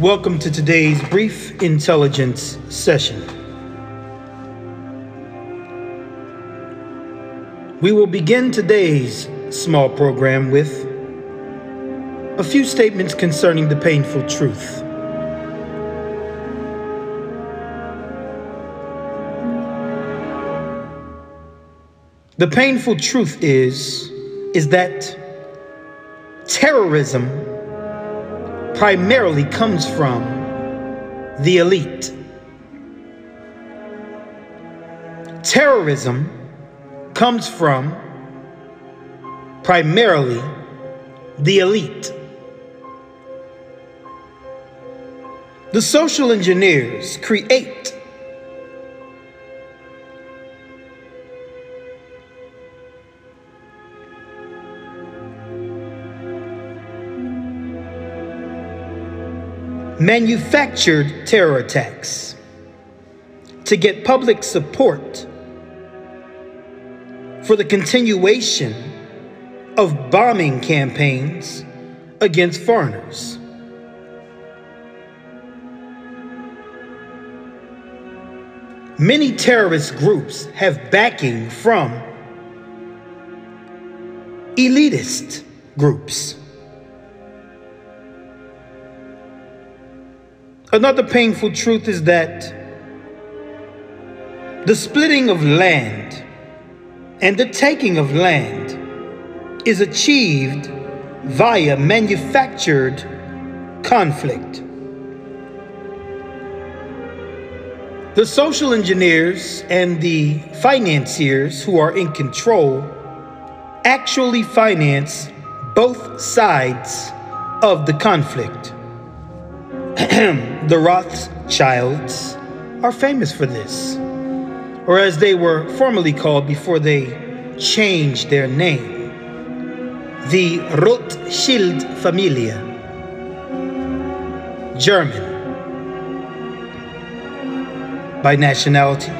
Welcome to today's brief intelligence session. We will begin today's small program with a few statements concerning the painful truth. The painful truth is that terrorism primarily comes from the elite. Terrorism comes from primarily the elite. The social engineers create manufactured terror attacks to get public support for the continuation of bombing campaigns against foreigners. Many terrorist groups have backing from elitist groups. Another painful truth is that the splitting of land and the taking of land is achieved via manufactured conflict. The social engineers and the financiers who are in control actually finance both sides of the conflict. The Rothschilds are famous for this, or as they were formerly called before they changed their name, the Rothschild Familie, German by nationality.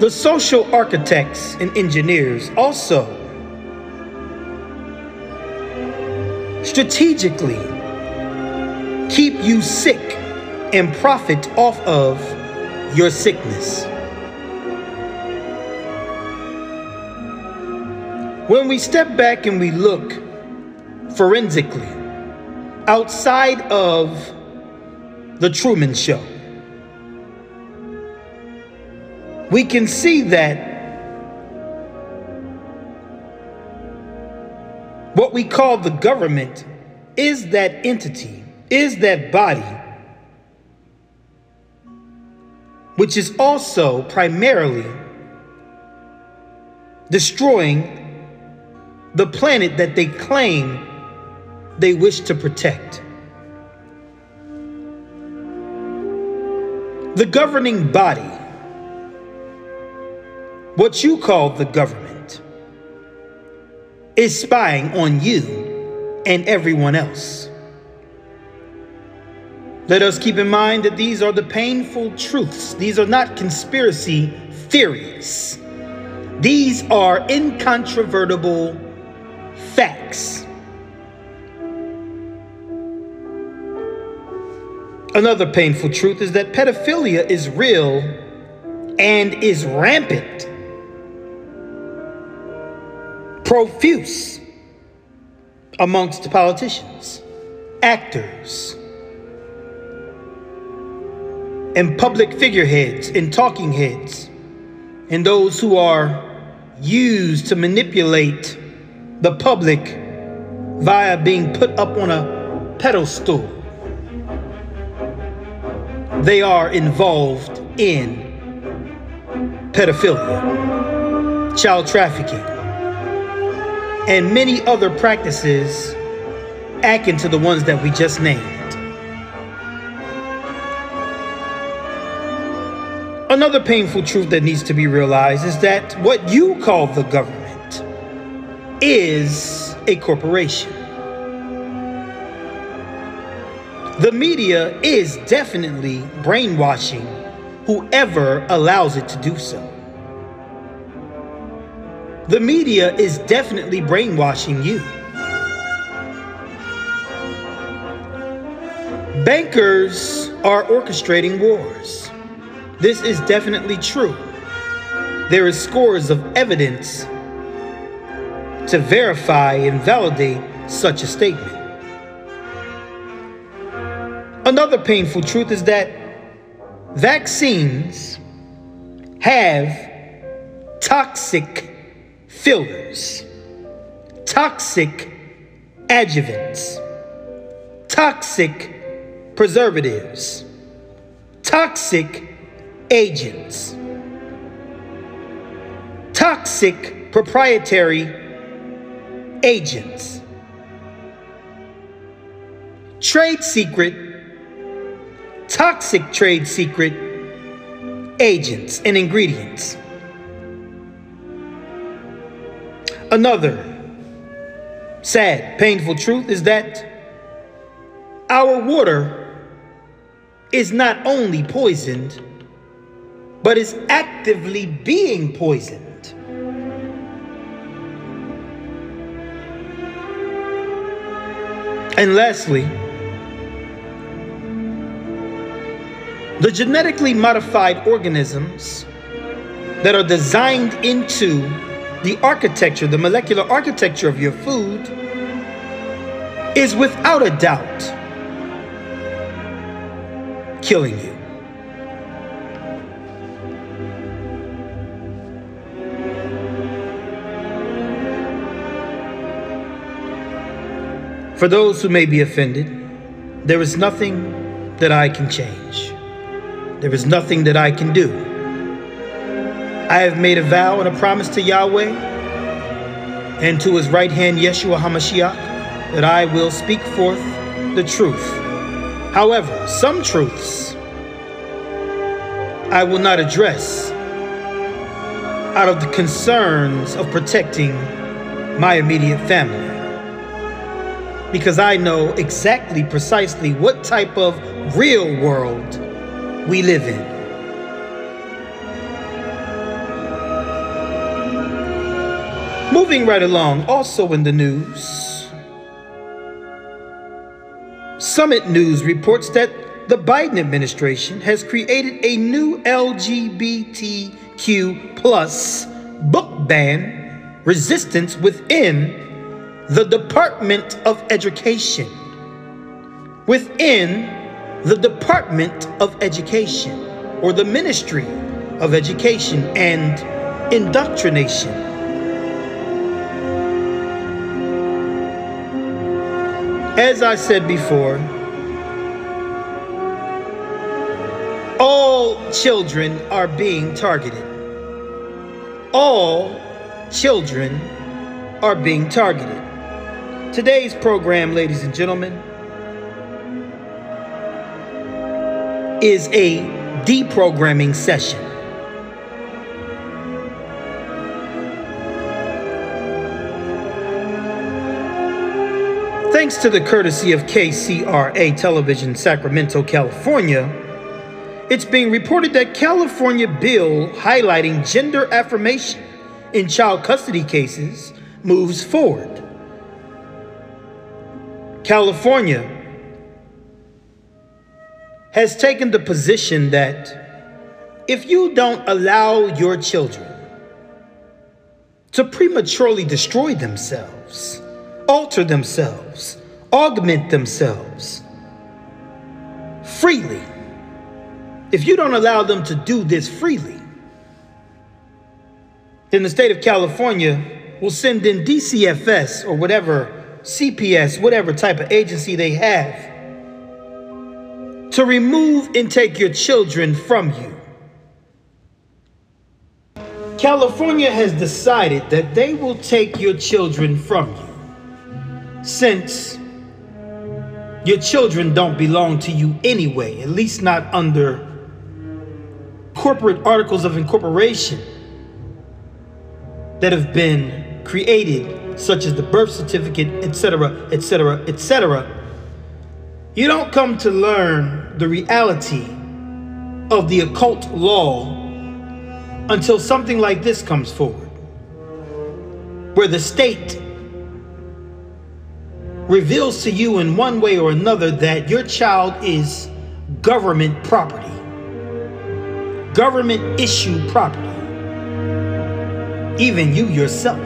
The social architects and engineers also strategically keep you sick and profit off of your sickness. When we step back and we look forensically outside of the Truman Show, we can see that what we call the government is that entity, is that body, which is also primarily destroying the planet that they claim they wish to protect. The governing body, what you call the government, is spying on you and everyone else. Let us keep in mind that these are the painful truths. These are not conspiracy theories. These are incontrovertible facts. Another painful truth is that pedophilia is real and is rampant, profuse amongst politicians, actors, and public figureheads and talking heads, and those who are used to manipulate the public via being put up on a pedestal. They are involved in pedophilia, child trafficking, and many other practices akin to the ones that we just named. Another painful truth that needs to be realized is that what you call the government is a corporation. The media is definitely brainwashing whoever allows it to do so. The media is definitely brainwashing you. Bankers are orchestrating wars. This is definitely true. There is scores of evidence to verify and validate such a statement. Another painful truth is that vaccines have toxic fillers, toxic adjuvants, toxic preservatives, toxic agents, toxic proprietary agents, trade secret, toxic trade secret agents and ingredients. Another sad, painful truth is that our water is not only poisoned, but is actively being poisoned. And lastly, the genetically modified organisms that are designed into the architecture, the molecular architecture of your food, is without a doubt killing you. For those who may be offended, there is nothing that I can change. There is nothing that I can do. I have made a vow and a promise to Yahweh and to his right hand, Yeshua Hamashiach, that I will speak forth the truth. However, some truths I will not address out of the concerns of protecting my immediate family, because I know exactly, precisely what type of real world we live in. Moving right along, also in the news, Summit News reports that the Biden administration has created a new LGBTQ+ book ban resistance within the Department of Education. Within the Department of Education, or the Ministry of Education and Indoctrination. As I said before, all children are being targeted. All children are being targeted. Today's program, ladies and gentlemen, is a deprogramming session. Thanks to the courtesy of KCRA Television, Sacramento, California, it's being reported that California bill highlighting gender affirmation in child custody cases moves forward. California has taken the position that if you don't allow your children to prematurely destroy themselves, alter themselves, augment themselves freely, if you don't allow them to do this freely, then the state of California will send in DCFS or whatever, CPS, whatever type of agency they have, to remove and take your children from you. California has decided that they will take your children from you, since your children don't belong to you anyway, at least not under corporate articles of incorporation that have been created, such as the birth certificate, etc., etc., etc. You don't come to learn the reality of the occult law until something like this comes forward. where the state reveals to you in one way or another that your child is government property, government issued property, even you yourself,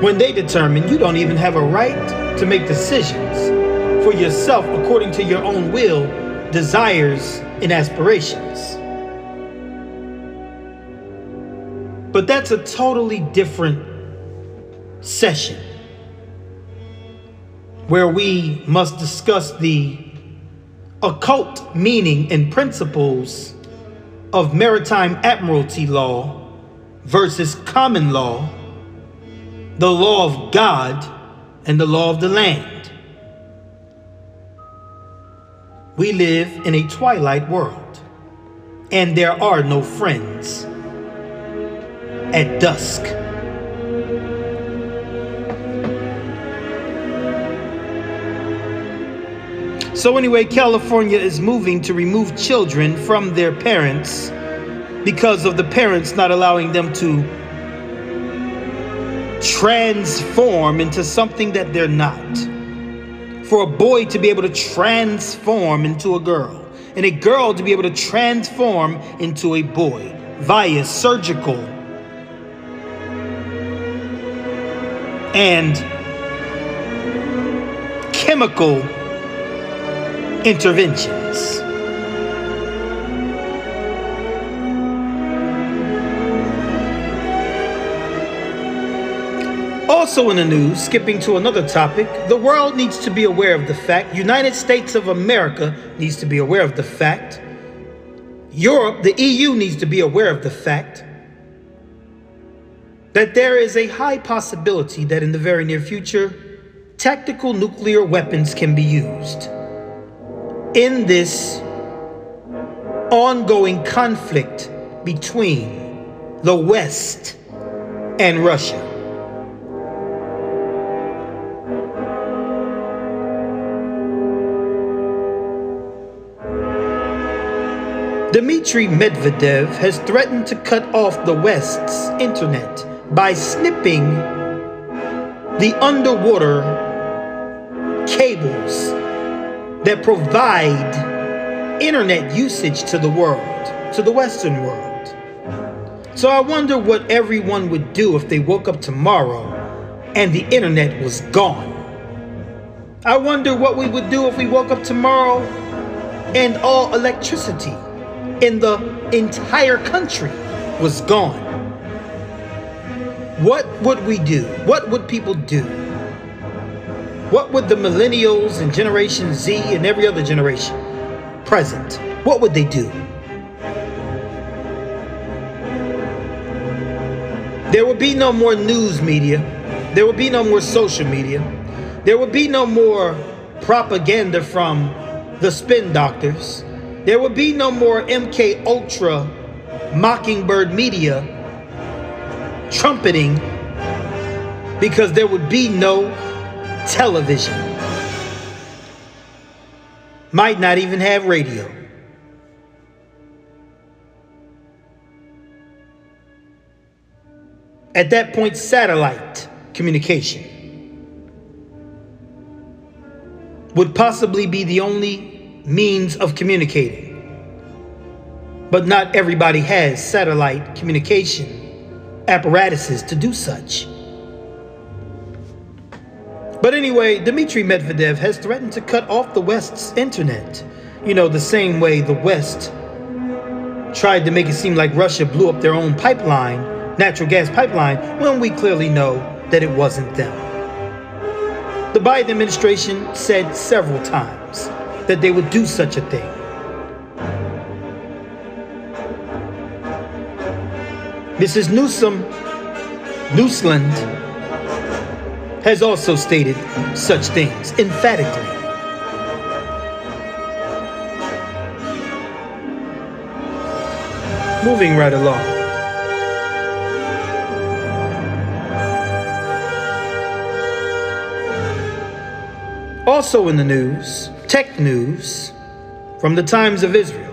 when they determine you don't even have a right to make decisions for yourself according to your own will, desires, and aspirations. But that's a totally different session where we must discuss the occult meaning and principles of maritime admiralty law versus common law, the law of God, and the law of the land. We live in a twilight world, and there are no friends at dusk. So anyway, California is moving to remove children from their parents because of the parents not allowing them to transform into something that they're not. For a boy to be able to transform into a girl, and a girl to be able to transform into a boy via surgical and chemical interventions. Also in the news, skipping to another topic, the world needs to be aware of the fact, United States of America needs to be aware of the fact, Europe, the EU needs to be aware of the fact that there is a high possibility that in the very near future, tactical nuclear weapons can be used in this ongoing conflict between the West and Russia. Dmitry Medvedev has threatened to cut off the West's internet by snipping the underwater cables that provide internet usage to the world, to the Western world. So I wonder what everyone would do if they woke up tomorrow and the internet was gone. I wonder what we would do if we woke up tomorrow and all electricity in the entire country was gone. What would we do? What would people do? What would the millennials and Generation Z and every other generation present, what would they do? There would be no more news media. There would be no more social media. There would be no more propaganda from the spin doctors. There would be no more MK Ultra Mockingbird media trumpeting, because there would be no television. Might not even have radio. At that point, satellite communication would possibly be the only means of communicating. But not everybody has satellite communication apparatuses to do such. But anyway, Dmitry Medvedev has threatened to cut off the West's internet. You know, the same way the West tried to make it seem like Russia blew up their own pipeline, natural gas pipeline, when we clearly know that it wasn't them. The Biden administration said several times that they would do such a thing. Mrs. Newsland has also stated such things emphatically. Moving right along. Also in the news, tech news from the Times of Israel.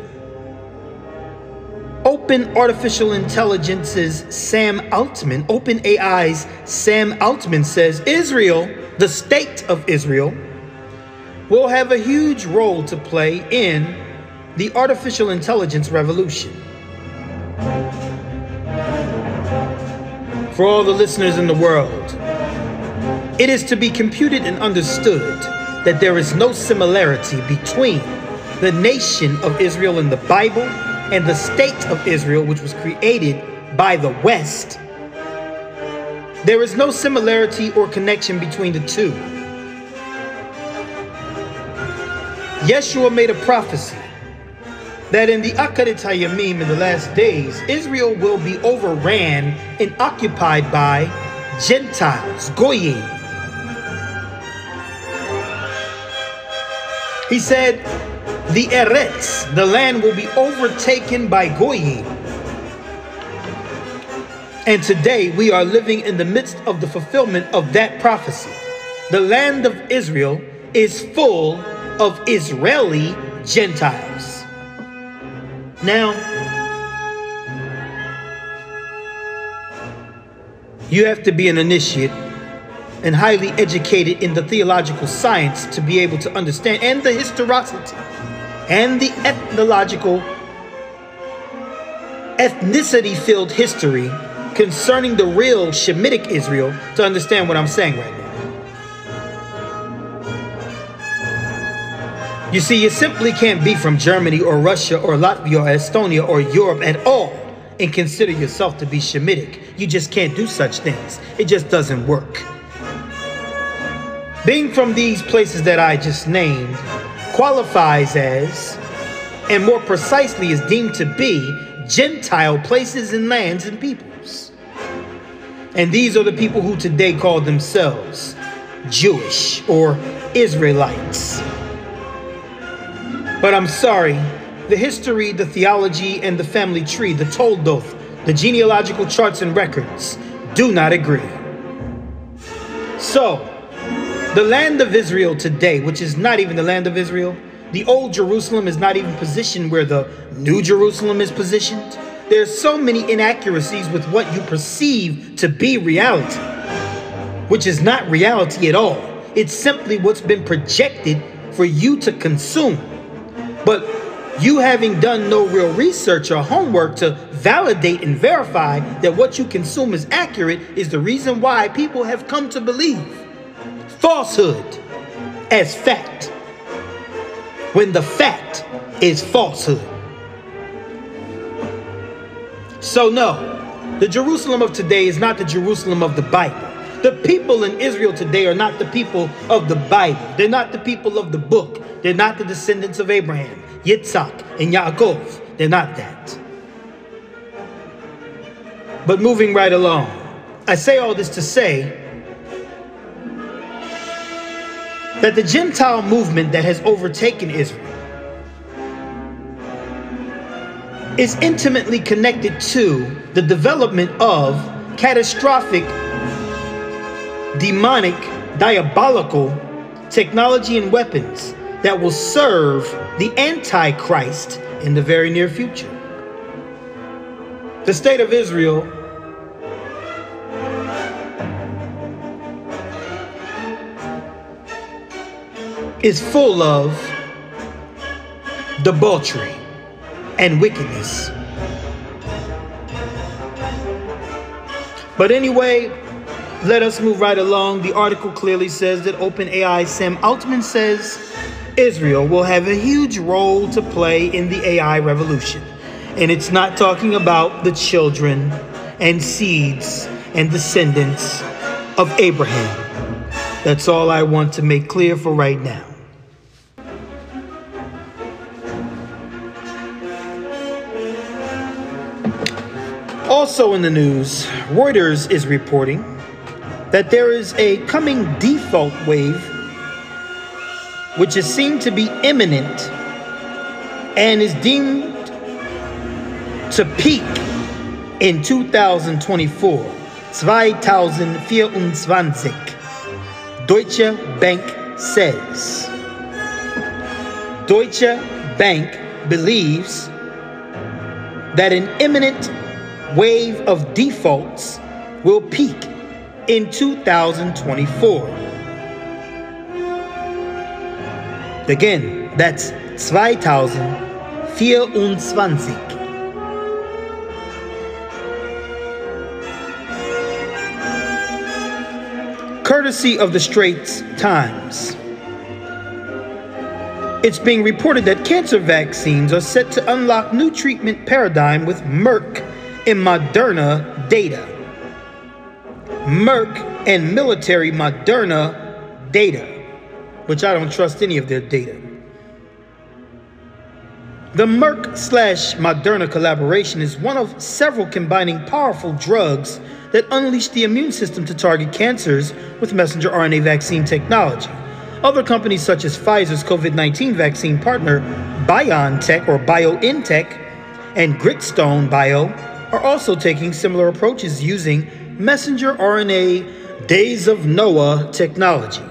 Open Artificial Intelligence's Sam Altman, OpenAI's Sam Altman says Israel, the state of Israel, will have a huge role to play in the artificial intelligence revolution. For all the listeners in the world, it is to be computed and understood that there is no similarity between the nation of Israel in the Bible and the state of Israel, which was created by the West. There is no similarity or connection between the two. Yeshua made a prophecy that in the Acharit HaYamim, in the last days, Israel will be overran and occupied by Gentiles, Goyim. He said, the Eretz, the land, will be overtaken by Goyim. And today we are living in the midst of the fulfillment of that prophecy. The land of Israel is full of Israeli Gentiles. Now, you have to be an initiate and highly educated in the theological science to be able to understand, and the historicity and the ethnological, ethnicity-filled history concerning the real Shemitic Israel, to understand what I'm saying right now. You see, you simply can't be from Germany or Russia or Latvia or Estonia or Europe at all and consider yourself to be Shemitic. You just can't do such things. It just doesn't work. Being from these places that I just named qualifies as, and more precisely is deemed to be, Gentile places and lands and peoples. And these are the people who today call themselves Jewish or Israelites. But I'm sorry, the history, the theology, and the family tree, the toledoth, the genealogical charts and records do not agree. So, the land of Israel today, which is not even the land of Israel, the old Jerusalem is not even positioned where the new Jerusalem is positioned. There's so many inaccuracies with what you perceive to be reality, which is not reality at all. It's simply what's been projected for you to consume. But you, having done no real research or homework to validate and verify that what you consume is accurate, is the reason why people have come to believe falsehood as fact, when the fact is falsehood. So no, the Jerusalem of today is not the Jerusalem of the Bible. The people in Israel today are not the people of the Bible. They're not the people of the book. They're not the descendants of Abraham, Yitzhak, and Yaakov. They're not that. But moving right along, I say all this to say that the Gentile movement that has overtaken Israel is intimately connected to the development of catastrophic, demonic, diabolical technology and weapons that will serve the Antichrist in the very near future. The state of Israel is full of debauchery and wickedness. But anyway, let us move right along. The article clearly says that OpenAI Sam Altman says Israel will have a huge role to play in the AI revolution. And it's not talking about the children and seeds and descendants of Abraham. That's all I want to make clear for right now. Also in the news, Reuters is reporting that there is a coming default wave which is seen to be imminent and is deemed to peak in 2024. 2024. Deutsche Bank says. Deutsche Bank believes that an imminent wave of defaults will peak in 2024. Again, that's 2024. Courtesy of the Straits Times, it's being reported that cancer vaccines are set to unlock new treatment paradigm with Merck and Moderna data. Merck and military Moderna data, which I don't trust any of their data. The Merck/Moderna collaboration is one of several combining powerful drugs that unleash the immune system to target cancers with messenger RNA vaccine technology. Other companies such as Pfizer's COVID-19 vaccine partner BioNTech or BioNTech and Gritstone Bio are also taking similar approaches using messenger RNA Days of Noah technology.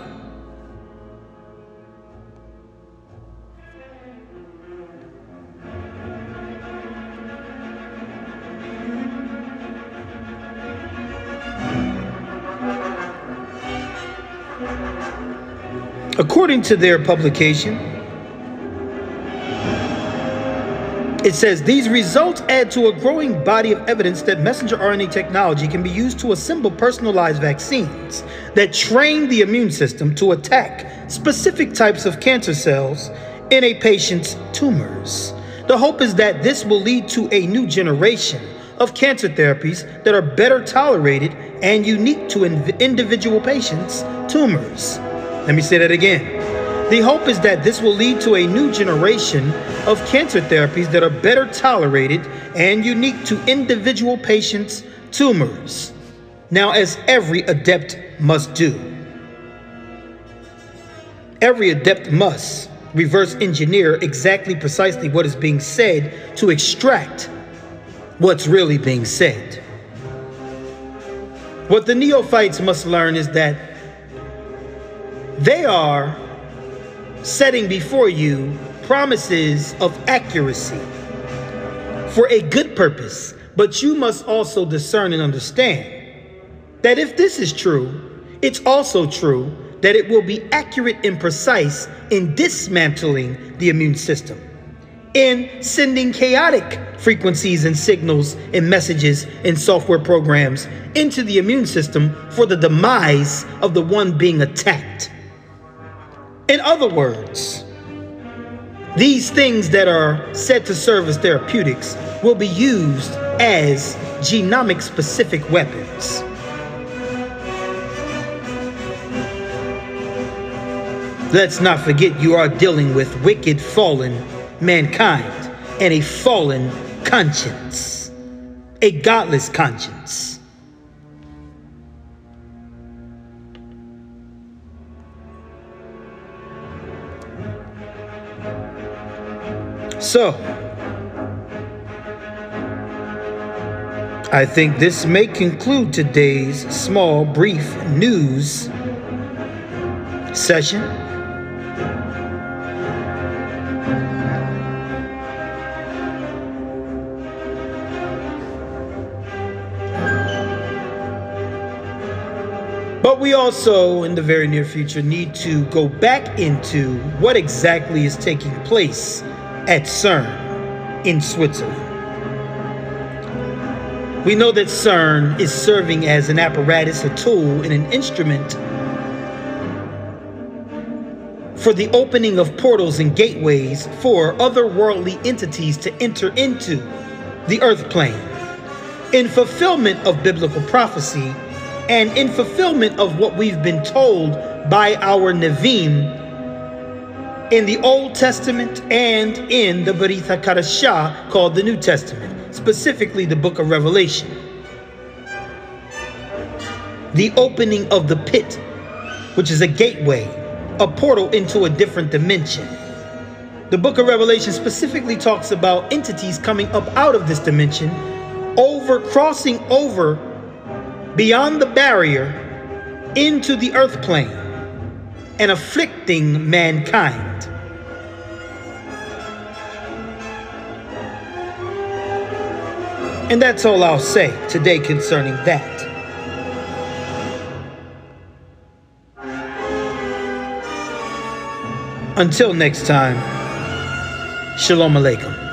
According to their publication, it says these results add to a growing body of evidence that messenger RNA technology can be used to assemble personalized vaccines that train the immune system to attack specific types of cancer cells in a patient's tumors. The hope is that this will lead to a new generation of cancer therapies that are better tolerated and unique to individual patients' tumors. Let me say that again. The hope is that this will lead to a new generation of cancer therapies that are better tolerated and unique to individual patients' tumors. Now, as every adept must do, every adept must reverse engineer exactly precisely what is being said to extract what's really being said. What the neophytes must learn is that they are setting before you promises of accuracy for a good purpose, but you must also discern and understand that if this is true, it's also true that it will be accurate and precise in dismantling the immune system, in sending chaotic frequencies and signals and messages and software programs into the immune system for the demise of the one being attacked. In other words, these things that are said to serve as therapeutics will be used as genomic-specific weapons. Let's not forget you are dealing with wicked, fallen mankind and a fallen conscience, a godless conscience. So, I think this may conclude today's small, brief news session. But we also, in the very near future, need to go back into what exactly is taking place at CERN in Switzerland. We know that CERN is serving as an apparatus, a tool, and an instrument for the opening of portals and gateways for otherworldly entities to enter into the earth plane in fulfillment of biblical prophecy and in fulfillment of what we've been told by our Nevi'im in the Old Testament and in the Baritha Kadashah called the New Testament, specifically the book of Revelation. The opening of the pit, which is a gateway, a portal into a different dimension. The book of Revelation specifically talks about entities coming up out of this dimension, crossing over beyond the barrier into the earth plane and afflicting mankind. And that's all I'll say today concerning that. Until next time, Shalom Aleichem.